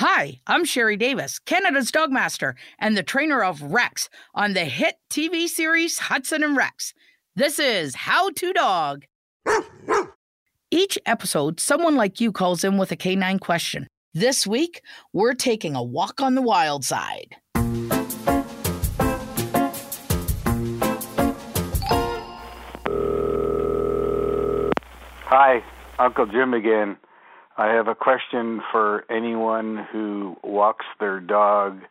Hi, I'm Sherry Davis, Canada's Dogmaster and the trainer of Rex on the hit TV series Hudson and Rex. This is How to Dog. Each episode, someone like you calls in with a canine question. This week, we're taking a walk on the wild side. Hi, Uncle Jim again. I have a question for anyone who walks their dog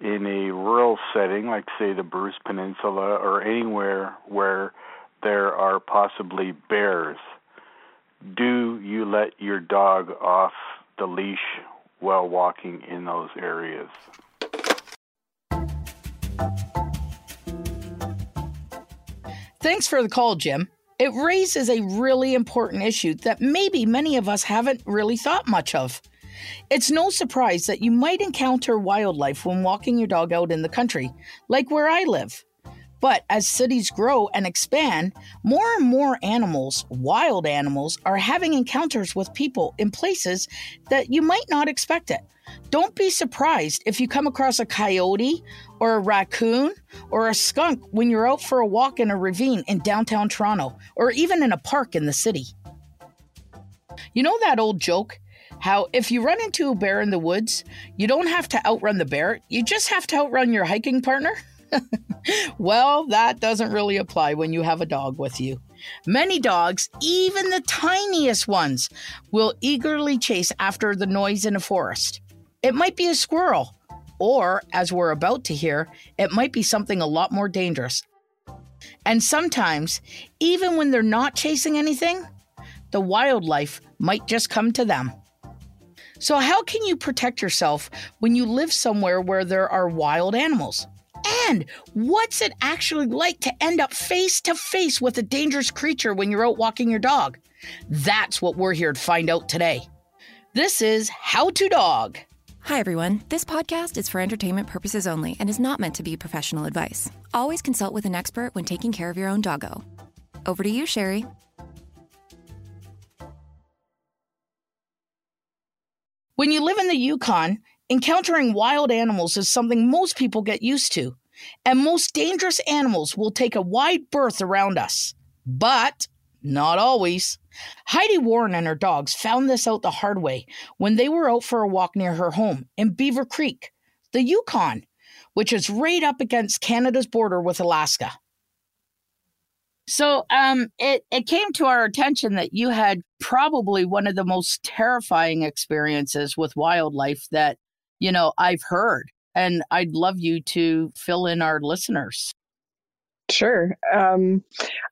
in a rural setting, like, say, the Bruce Peninsula or anywhere where there are possibly bears. Do you let your dog off the leash while walking in those areas? Thanks for the call, Jim. It raises a really important issue that maybe many of us haven't really thought much of. It's no surprise that you might encounter wildlife when walking your dog out in the country, like where I live. But as cities grow and expand, more and more animals, wild animals, are having encounters with people in places that you might not expect it. Don't be surprised if you come across a coyote or a raccoon or a skunk when you're out for a walk in a ravine in downtown Toronto or even in a park in the city. You know that old joke? How if you run into a bear in the woods, you don't have to outrun the bear, you just have to outrun your hiking partner? Well, that doesn't really apply when you have a dog with you. Many dogs, even the tiniest ones, will eagerly chase after the noise in a forest. It might be a squirrel, or, as we're about to hear, it might be something a lot more dangerous. And sometimes, even when they're not chasing anything, the wildlife might just come to them. So how can you protect yourself when you live somewhere where there are wild animals? And what's it actually like to end up face to face with a dangerous creature when you're out walking your dog? That's what we're here to find out today. This is How to Dog. Hi, everyone. This podcast is for entertainment purposes only and is not meant to be professional advice. Always consult with an expert when taking care of your own doggo. Over to you, Sherry. When you live in the Yukon, encountering wild animals is something most people get used to, and most dangerous animals will take a wide berth around us. But not always. Heidi Warren and her dogs found this out the hard way when they were out for a walk near her home in Beaver Creek, the Yukon, which is right up against Canada's border with Alaska. So it came to our attention that you had probably one of the most terrifying experiences with wildlife that, you know, I've heard. And I'd love you to fill in our listeners. Sure.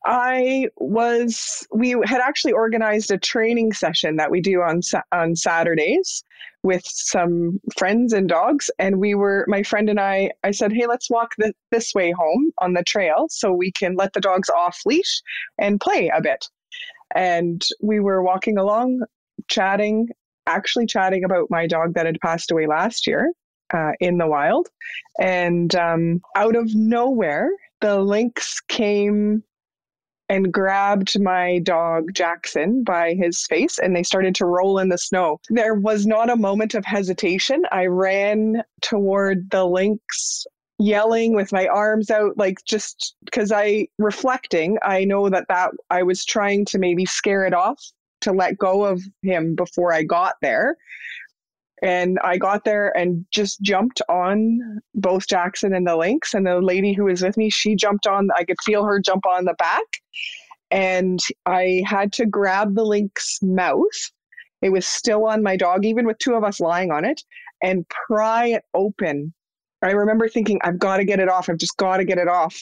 We had actually organized a training session that we do on Saturdays with some friends and dogs. And my friend and I said, hey, let's walk this way home on the trail so we can let the dogs off leash and play a bit. And we were walking along, chatting about my dog that had passed away last year in the wild. And out of nowhere, the lynx came and grabbed my dog, Jackson, by his face, and they started to roll in the snow. There was not a moment of hesitation. I ran toward the lynx, yelling with my arms out, like, just because I know that I was trying to maybe scare it off to let go of him before I got there. And I got there and just jumped on both Jackson and the lynx. And the lady who was with me, she jumped on. I could feel her jump on the back. And I had to grab the lynx's mouth. It was still on my dog, even with two of us lying on it, and pry it open. I remember thinking, I've got to get it off. I've just got to get it off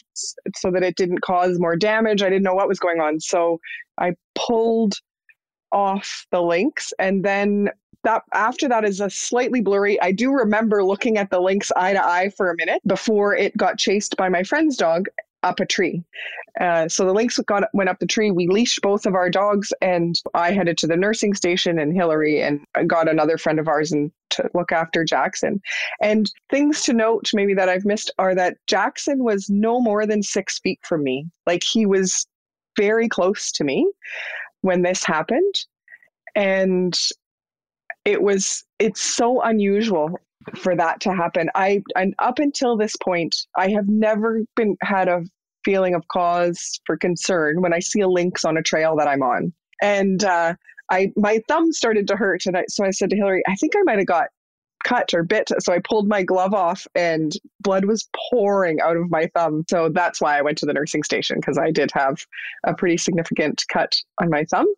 so that it didn't cause more damage. I didn't know what was going on. So I pulled off the lynx, and then after that is a slightly blurry. I do remember looking at the lynx eye to eye for a minute before it got chased by my friend's dog up a tree. So the lynx went up the tree. We leashed both of our dogs, and I headed to the nursing station in Hillary and got another friend of ours and to look after Jackson. And things to note maybe that I've missed are that Jackson was no more than 6 feet from me. Like, he was very close to me when this happened. And it's so unusual for that to happen. And up until this point, I have never had a feeling of cause for concern when I see a lynx on a trail that I'm on. And my thumb started to hurt. And so I said to Hillary, I think I might have got cut or bit. So I pulled my glove off and blood was pouring out of my thumb. So that's why I went to the nursing station, because I did have a pretty significant cut on my thumb.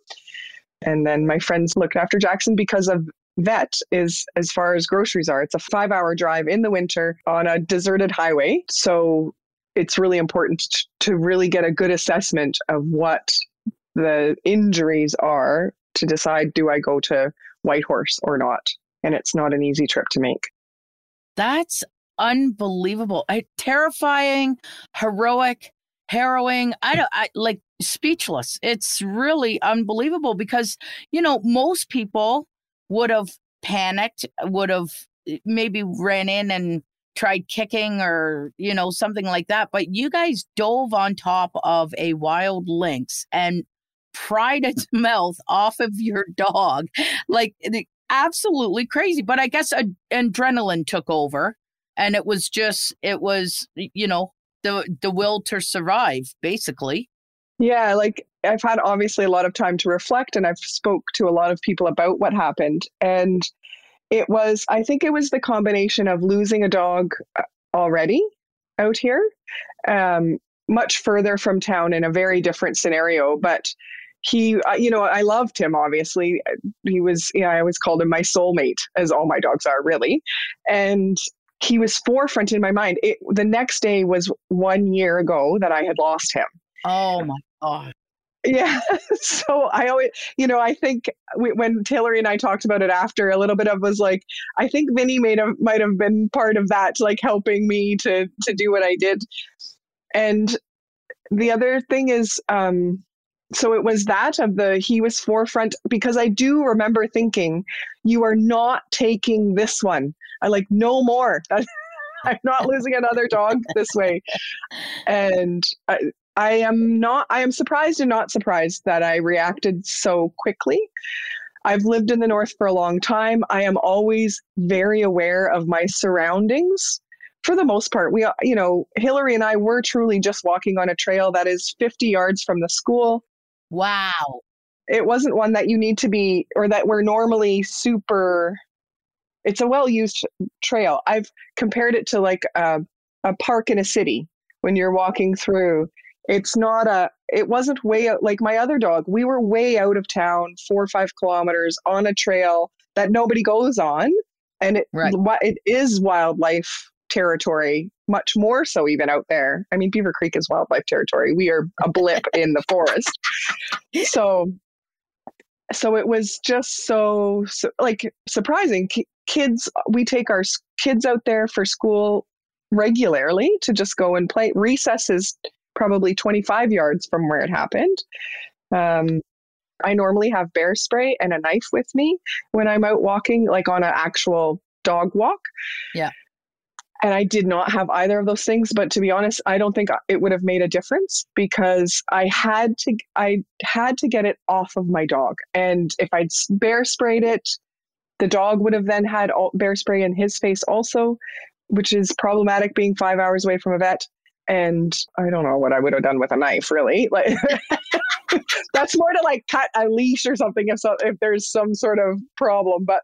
And then my friends looked after Jackson, because a vet is as far as groceries are. It's a 5-hour drive in the winter on a deserted highway. So it's really important to really get a good assessment of what the injuries are to decide, do I go to Whitehorse or not? And it's not an easy trip to make. That's unbelievable. Terrifying, heroic, harrowing. I speechless. It's really unbelievable, because, you know, most people would have panicked, would have maybe ran in and tried kicking or, you know, something like that. But you guys dove on top of a wild lynx and pried its mouth off of your dog. Like, absolutely crazy. But I guess adrenaline took over, and it was, you know, the will to survive, basically. Yeah, like I've had obviously a lot of time to reflect, and I've spoke to a lot of people about what happened. And I think it was the combination of losing a dog already out here, much further from town in a very different scenario. But he, you know, I loved him, obviously. He was, you know, I always called him my soulmate, as all my dogs are, really. And he was forefront in my mind. The next day was 1 year ago that I had lost him. Oh my God. Yeah. So I always, you know, I think when Hillary and I talked about it after, a little bit of was like, I think Vinny might have been part of that, like helping me to do what I did. And the other thing is, so it was that of he was forefront, because I do remember thinking, you are not taking this one. I like, no more. I'm not losing another dog this way. And I am surprised and not surprised that I reacted so quickly. I've lived in the North for a long time. I am always very aware of my surroundings. For the most part, we, you know, Hillary and I were truly just walking on a trail that is 50 yards from the school. Wow. It wasn't one that you need to be, or that we're normally it's a well-used trail. I've compared it to like a park in a city when you're walking through. It's not it wasn't way out, like my other dog. We were way out of town, 4 or 5 kilometers on a trail that nobody goes on. And it is wildlife territory, much more so even out there. I mean, Beaver Creek is wildlife territory. We are a blip in the forest. So it was just so like surprising. Kids, we take our kids out there for school regularly to just go and play. Recess is probably 25 yards from where it happened. I normally have bear spray and a knife with me when I'm out walking, like on an actual dog walk. Yeah. And I did not have either of those things. But to be honest, I don't think it would have made a difference, because I had to get it off of my dog. And if I'd bear sprayed it, the dog would have then had bear spray in his face also, which is problematic being 5 hours away from a vet. And I don't know what I would have done with a knife, really. Like, that's more to like cut a leash or something if there's some sort of problem. But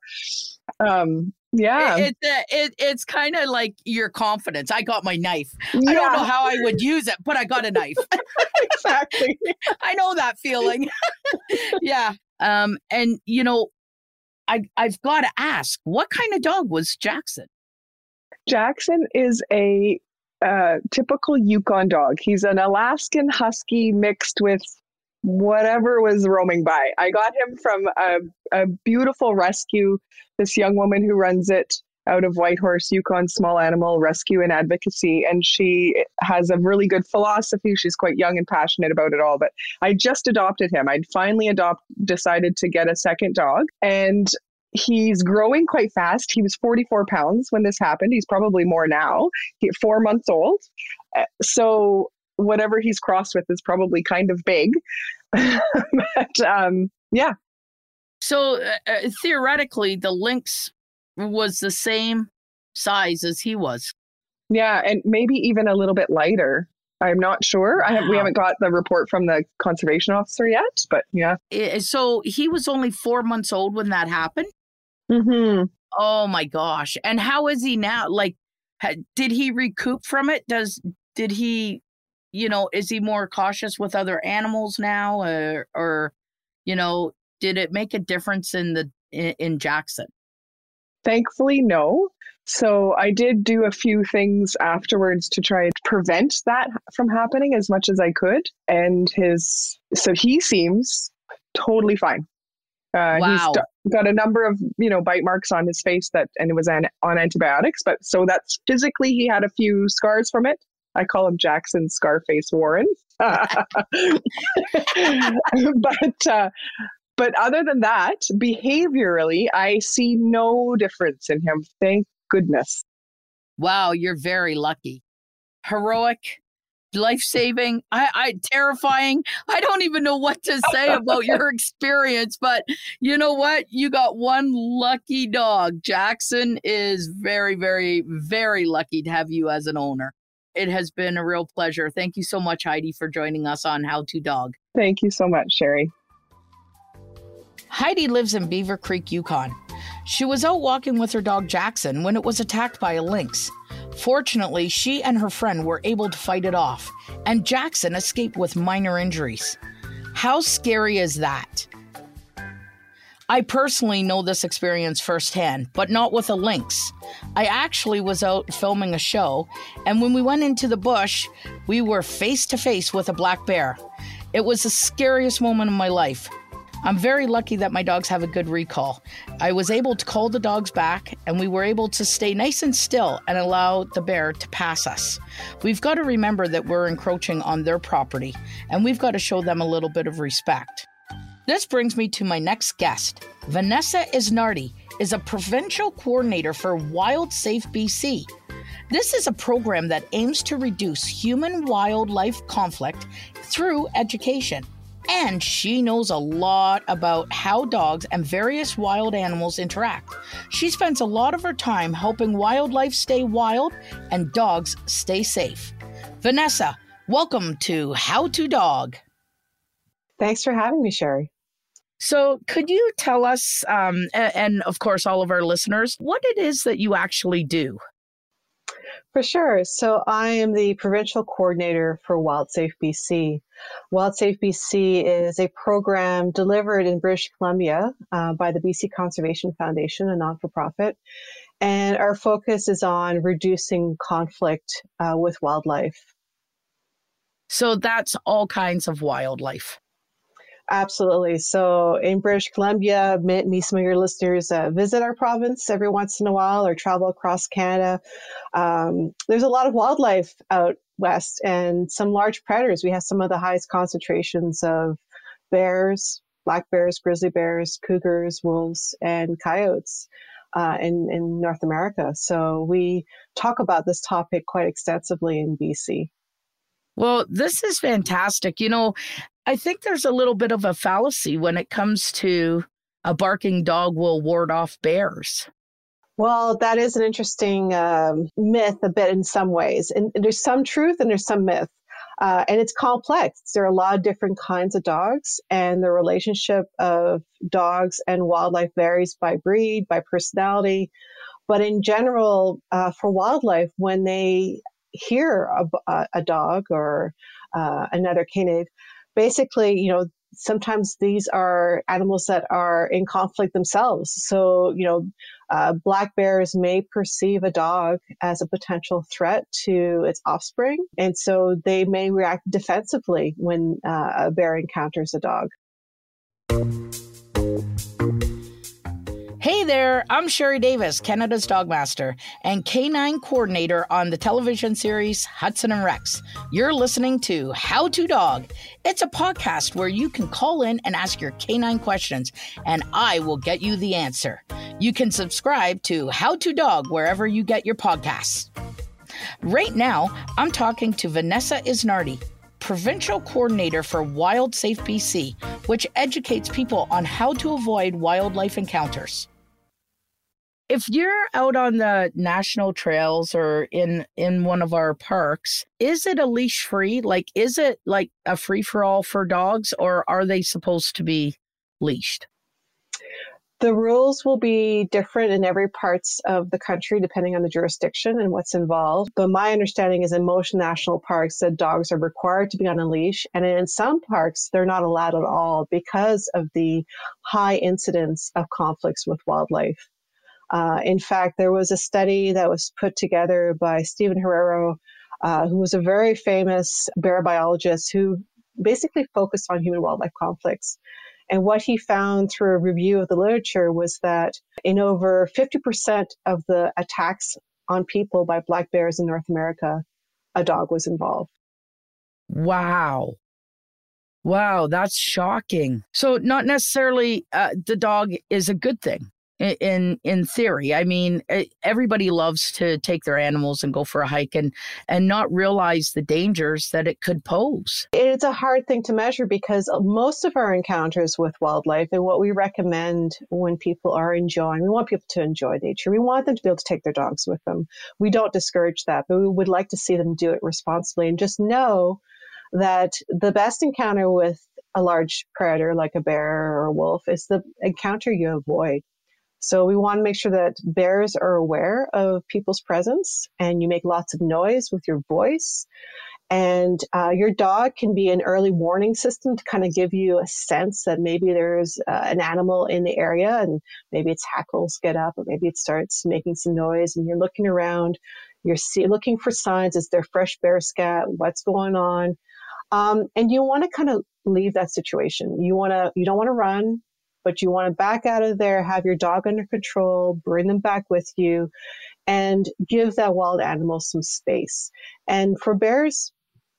yeah, it's kind of like your confidence. I got my knife. Yeah. I don't know how I would use it, but I got a knife. Exactly. I know that feeling. Yeah. And you know, I've got to ask, what kind of dog was Jackson? Jackson is a typical Yukon dog. He's an Alaskan Husky mixed with whatever was roaming by. I got him from a beautiful rescue, this young woman who runs it out of Whitehorse, Yukon Small Animal Rescue and Advocacy. And she has a really good philosophy. She's quite young and passionate about it all. But I just adopted him. I'd finally decided to get a second dog. And he's growing quite fast. He was 44 pounds when this happened. He's probably more now. He's 4 months old. So whatever he's crossed with is probably kind of big. But yeah. So theoretically, the lynx was the same size as he was. Yeah, and maybe even a little bit lighter. I'm not sure. Wow. We haven't got the report from the conservation officer yet, but yeah. So he was only 4 months old when that happened? Mm-hmm. Oh my gosh. And how is he now? Like, did he recoup from it? Did he, you know, is he more cautious with other animals now? Or you know, did it make a difference in Jackson? Thankfully, no. So I did do a few things afterwards to try to prevent that from happening as much as I could. And so he seems totally fine. Wow. He's got a number of, you know, bite marks on his face and it was on antibiotics. But so that's physically, he had a few scars from it. I call him Jackson Scarface Warren. But other than that, behaviorally, I see no difference in him. Thank goodness. Wow, you're very lucky. Heroic, life-saving, terrifying. I don't even know what to say about your experience, but you know what? You got one lucky dog. Jackson is very, very, very lucky to have you as an owner. It has been a real pleasure. Thank you so much, Heidi, for joining us on How to Dog. Thank you so much, Sherry. Heidi lives in Beaver Creek, Yukon. She was out walking with her dog Jackson when it was attacked by a lynx. Fortunately, she and her friend were able to fight it off, and Jackson escaped with minor injuries. How scary is that? I personally know this experience firsthand, but not with a lynx. I actually was out filming a show, and when we went into the bush, we were face to face with a black bear. It was the scariest moment of my life. I'm very lucky that my dogs have a good recall. I was able to call the dogs back, and we were able to stay nice and still and allow the bear to pass us. We've got to remember that we're encroaching on their property, and we've got to show them a little bit of respect. This brings me to my next guest. Vanessa Isnardi is a provincial coordinator for WildSafe BC. This is a program that aims to reduce human-wildlife conflict through education. And she knows a lot about how dogs and various wild animals interact. She spends a lot of her time helping wildlife stay wild and dogs stay safe. Vanessa, welcome to How to Dog. Thanks for having me, Sherry. So could you tell us, and of course all of our listeners, what it is that you actually do? For sure. So I am the provincial coordinator for WildSafe BC. WildSafe BC is a program delivered in British Columbia by the BC Conservation Foundation, a non-for-profit. And our focus is on reducing conflict with wildlife. So that's all kinds of wildlife. Absolutely. So in British Columbia, me, some of your listeners visit our province every once in a while or travel across Canada. There's a lot of wildlife out west and some large predators. We have some of the highest concentrations of bears, black bears, grizzly bears, cougars, wolves, and coyotes in North America. So we talk about this topic quite extensively in BC. Well, this is fantastic. You know, I think there's a little bit of a fallacy when it comes to a barking dog will ward off bears. Well, that is an interesting myth a bit in some ways. And there's some truth and there's some myth. And it's complex. There are a lot of different kinds of dogs, and the relationship of dogs and wildlife varies by breed, by personality. But in general, for wildlife, when they hear a dog or another canid, basically, you know, sometimes these are animals that are in conflict themselves. So, you know, black bears may perceive a dog as a potential threat to its offspring. And so they may react defensively when a bear encounters a dog. Hey there, I'm Sherry Davis, Canada's Dog Master and Canine Coordinator on the television series Hudson and Rex. You're listening to How to Dog. It's a podcast where you can call in and ask your canine questions, and I will get you the answer. You can subscribe to How to Dog wherever you get your podcasts. Right now, I'm talking to Vanessa Isnardi, Provincial Coordinator for WildSafe BC, which educates people on how to avoid wildlife encounters. If you're out on the national trails or in one of our parks, is it a leash-free? Like, is it like a free-for-all for dogs, or are they supposed to be leashed? The rules will be different in every parts of the country, depending on the jurisdiction and what's involved. But my understanding is in most national parks that dogs are required to be on a leash. And in some parks, they're not allowed at all because of the high incidence of conflicts with wildlife. In fact, there was a study that was put together by Stephen Herrero, who was a very famous bear biologist who basically focused on human-wildlife conflicts. And what he found through a review of the literature was that in over 50% of the attacks on people by black bears in North America, a dog was involved. Wow. Wow, that's shocking. So not necessarily the dog is a good thing. In theory, I mean, everybody loves to take their animals and go for a hike and not realize the dangers that it could pose. It's a hard thing to measure because most of our encounters with wildlife and what we recommend when people are enjoying, we want people to enjoy nature. We want them to be able to take their dogs with them. We don't discourage that, but we would like to see them do it responsibly and just know that the best encounter with a large predator like a bear or a wolf is the encounter you avoid. So we want to make sure that bears are aware of people's presence and you make lots of noise with your voice. And your dog can be an early warning system to kind of give you a sense that maybe there's an animal in the area and maybe its hackles get up or maybe it starts making some noise and you're looking around, you're looking for signs. Is there fresh bear scat? What's going on? And you want to kind of leave that situation. You don't want to run. But you want to back out of there, have your dog under control, bring them back with you, and give that wild animal some space. And for bears,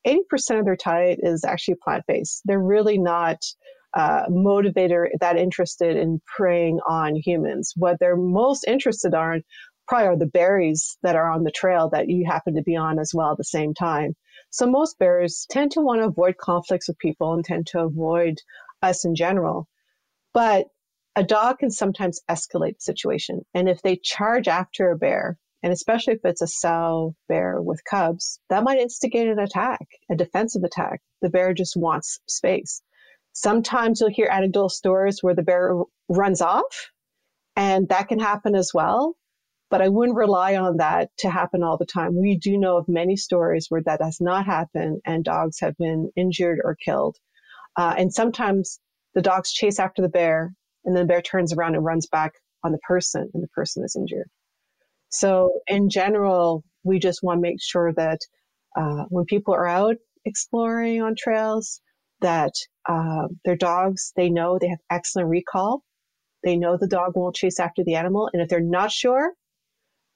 80% of their diet is actually plant-based. They're really not motivated or that interested in preying on humans. What they're most interested in probably are the berries that are on the trail that you happen to be on as well at the same time. So most bears tend to want to avoid conflicts with people and tend to avoid us in general. But a dog can sometimes escalate the situation. And if they charge after a bear, and especially if it's a sow bear with cubs, that might instigate an attack, a defensive attack. The bear just wants space. Sometimes you'll hear anecdotal stories where the bear runs off, and that can happen as well. But I wouldn't rely on that to happen all the time. We do know of many stories where that has not happened and dogs have been injured or killed. And sometimes the dogs chase after the bear, and then the bear turns around and runs back on the person, and the person is injured. So in general, we just want to make sure that when people are out exploring on trails, that their dogs, they know they have excellent recall. They know the dog won't chase after the animal. And if they're not sure,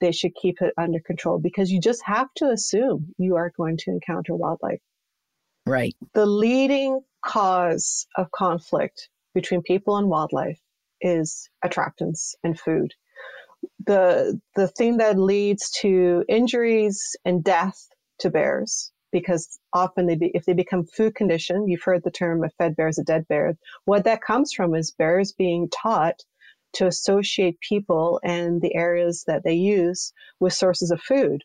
they should keep it under control because you just have to assume you are going to encounter wildlife. Right. The leading cause of conflict between people and wildlife is attractants and food. The thing that leads to injuries and death to bears, because often if they become food conditioned, you've heard the term a fed bear is a dead bear. What that comes from is bears being taught to associate people and the areas that they use with sources of food.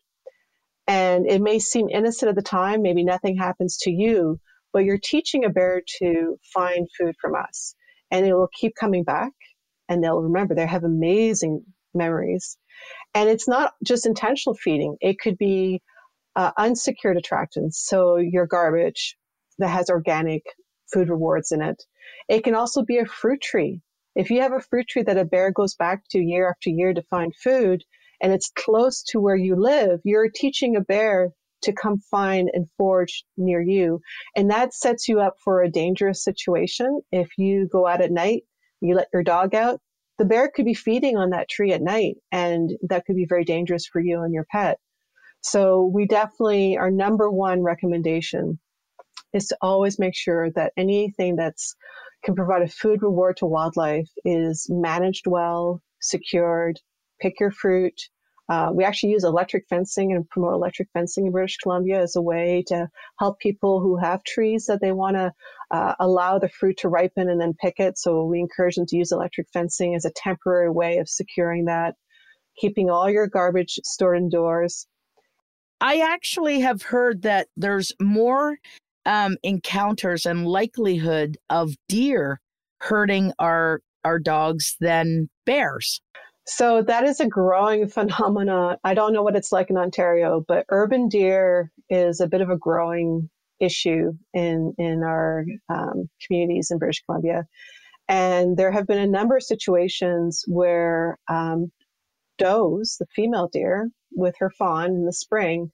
And it may seem innocent at the time, maybe nothing happens to you, but you're teaching a bear to find food from us, and it will keep coming back, and they'll remember. They have amazing memories, and it's not just intentional feeding. It could be unsecured attractants, so your garbage that has organic food rewards in it. It can also be a fruit tree. If you have a fruit tree that a bear goes back to year after year to find food, and it's close to where you live, you're teaching a bear to come find and forage near you. And that sets you up for a dangerous situation. If you go out at night, you let your dog out, the bear could be feeding on that tree at night, and that could be very dangerous for you and your pet. So we definitely, our number one recommendation is to always make sure that anything that's can provide a food reward to wildlife is managed well, secured, pick your fruit, We actually use electric fencing and promote electric fencing in British Columbia as a way to help people who have trees that they want to allow the fruit to ripen and then pick it. So we encourage them to use electric fencing as a temporary way of securing that, keeping all your garbage stored indoors. I actually have heard that there's more encounters and likelihood of deer hurting our dogs than bears. So that is a growing phenomenon. I don't know what it's like in Ontario, but urban deer is a bit of a growing issue in our communities in British Columbia. And there have been a number of situations where does, the female deer, with her fawn in the spring,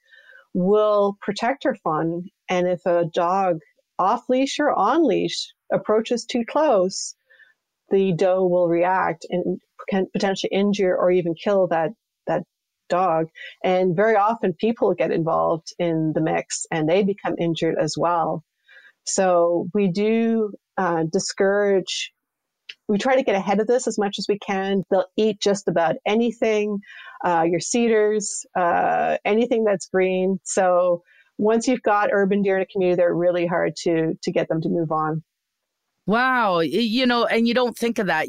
will protect her fawn. And if a dog off-leash or on-leash approaches too close, the doe will react and can potentially injure or even kill that dog. And very often people get involved in the mix and they become injured as well. So we do discourage, we try to get ahead of this as much as we can. They'll eat just about anything, your cedars, anything that's green. So once you've got urban deer in a community, they're really hard to get them to move on. Wow. You know, and you don't think of that.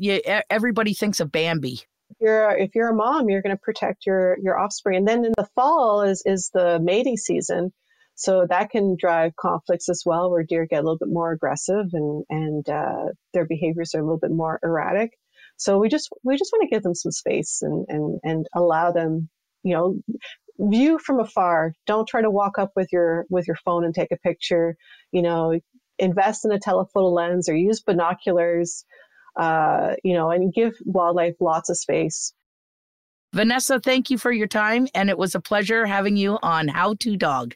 Everybody thinks of Bambi. If you're a mom, you're going to protect your offspring. And then in the fall is the mating season. So that can drive conflicts as well, where deer get a little bit more aggressive and their behaviors are a little bit more erratic. So we just want to give them some space and allow them, you know, view from afar. Don't try to walk up with your phone and take a picture. You know, invest in a telephoto lens or use binoculars, you know, and give wildlife lots of space. Vanessa, thank you for your time. And it was a pleasure having you on How to Dog.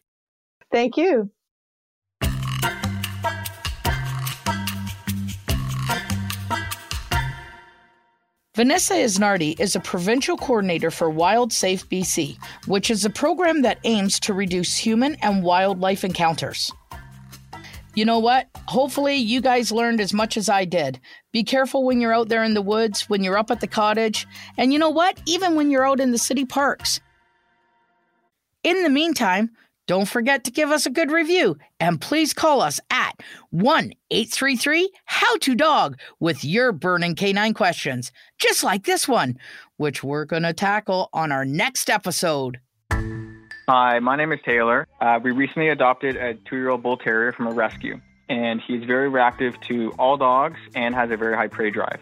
Thank you. Vanessa Isnardi is a provincial coordinator for WildSafe BC, which is a program that aims to reduce human and wildlife encounters. You know what? Hopefully you guys learned as much as I did. Be careful when you're out there in the woods, when you're up at the cottage, and you know what? Even when you're out in the city parks. In the meantime, don't forget to give us a good review, and please call us at 1-833-HOW-TO-DOG with your burning canine questions, just like this one, which we're going to tackle on our next episode. Hi, my name is Taylor. We recently adopted a 2-year-old bull terrier from a rescue, and he's very reactive to all dogs and has a very high prey drive.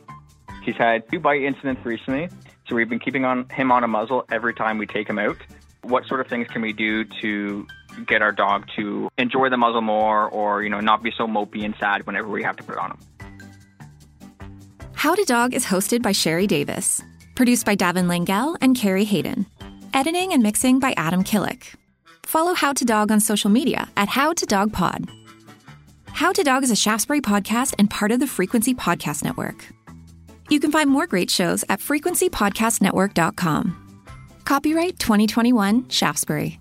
He's had 2 bite incidents recently, so we've been keeping him on a muzzle every time we take him out. What sort of things can we do to get our dog to enjoy the muzzle more, or, you know, not be so mopey and sad whenever we have to put it on him? How to Dog is hosted by Sherry Davis, produced by Davin Langell and Carrie Hayden, editing and mixing by Adam Killick. Follow How to Dog on social media at How to Dog Pod. How to Dog is a Shaftesbury podcast and part of the Frequency Podcast Network. You can find more great shows at frequencypodcastnetwork.com. Copyright 2021 Shaftesbury.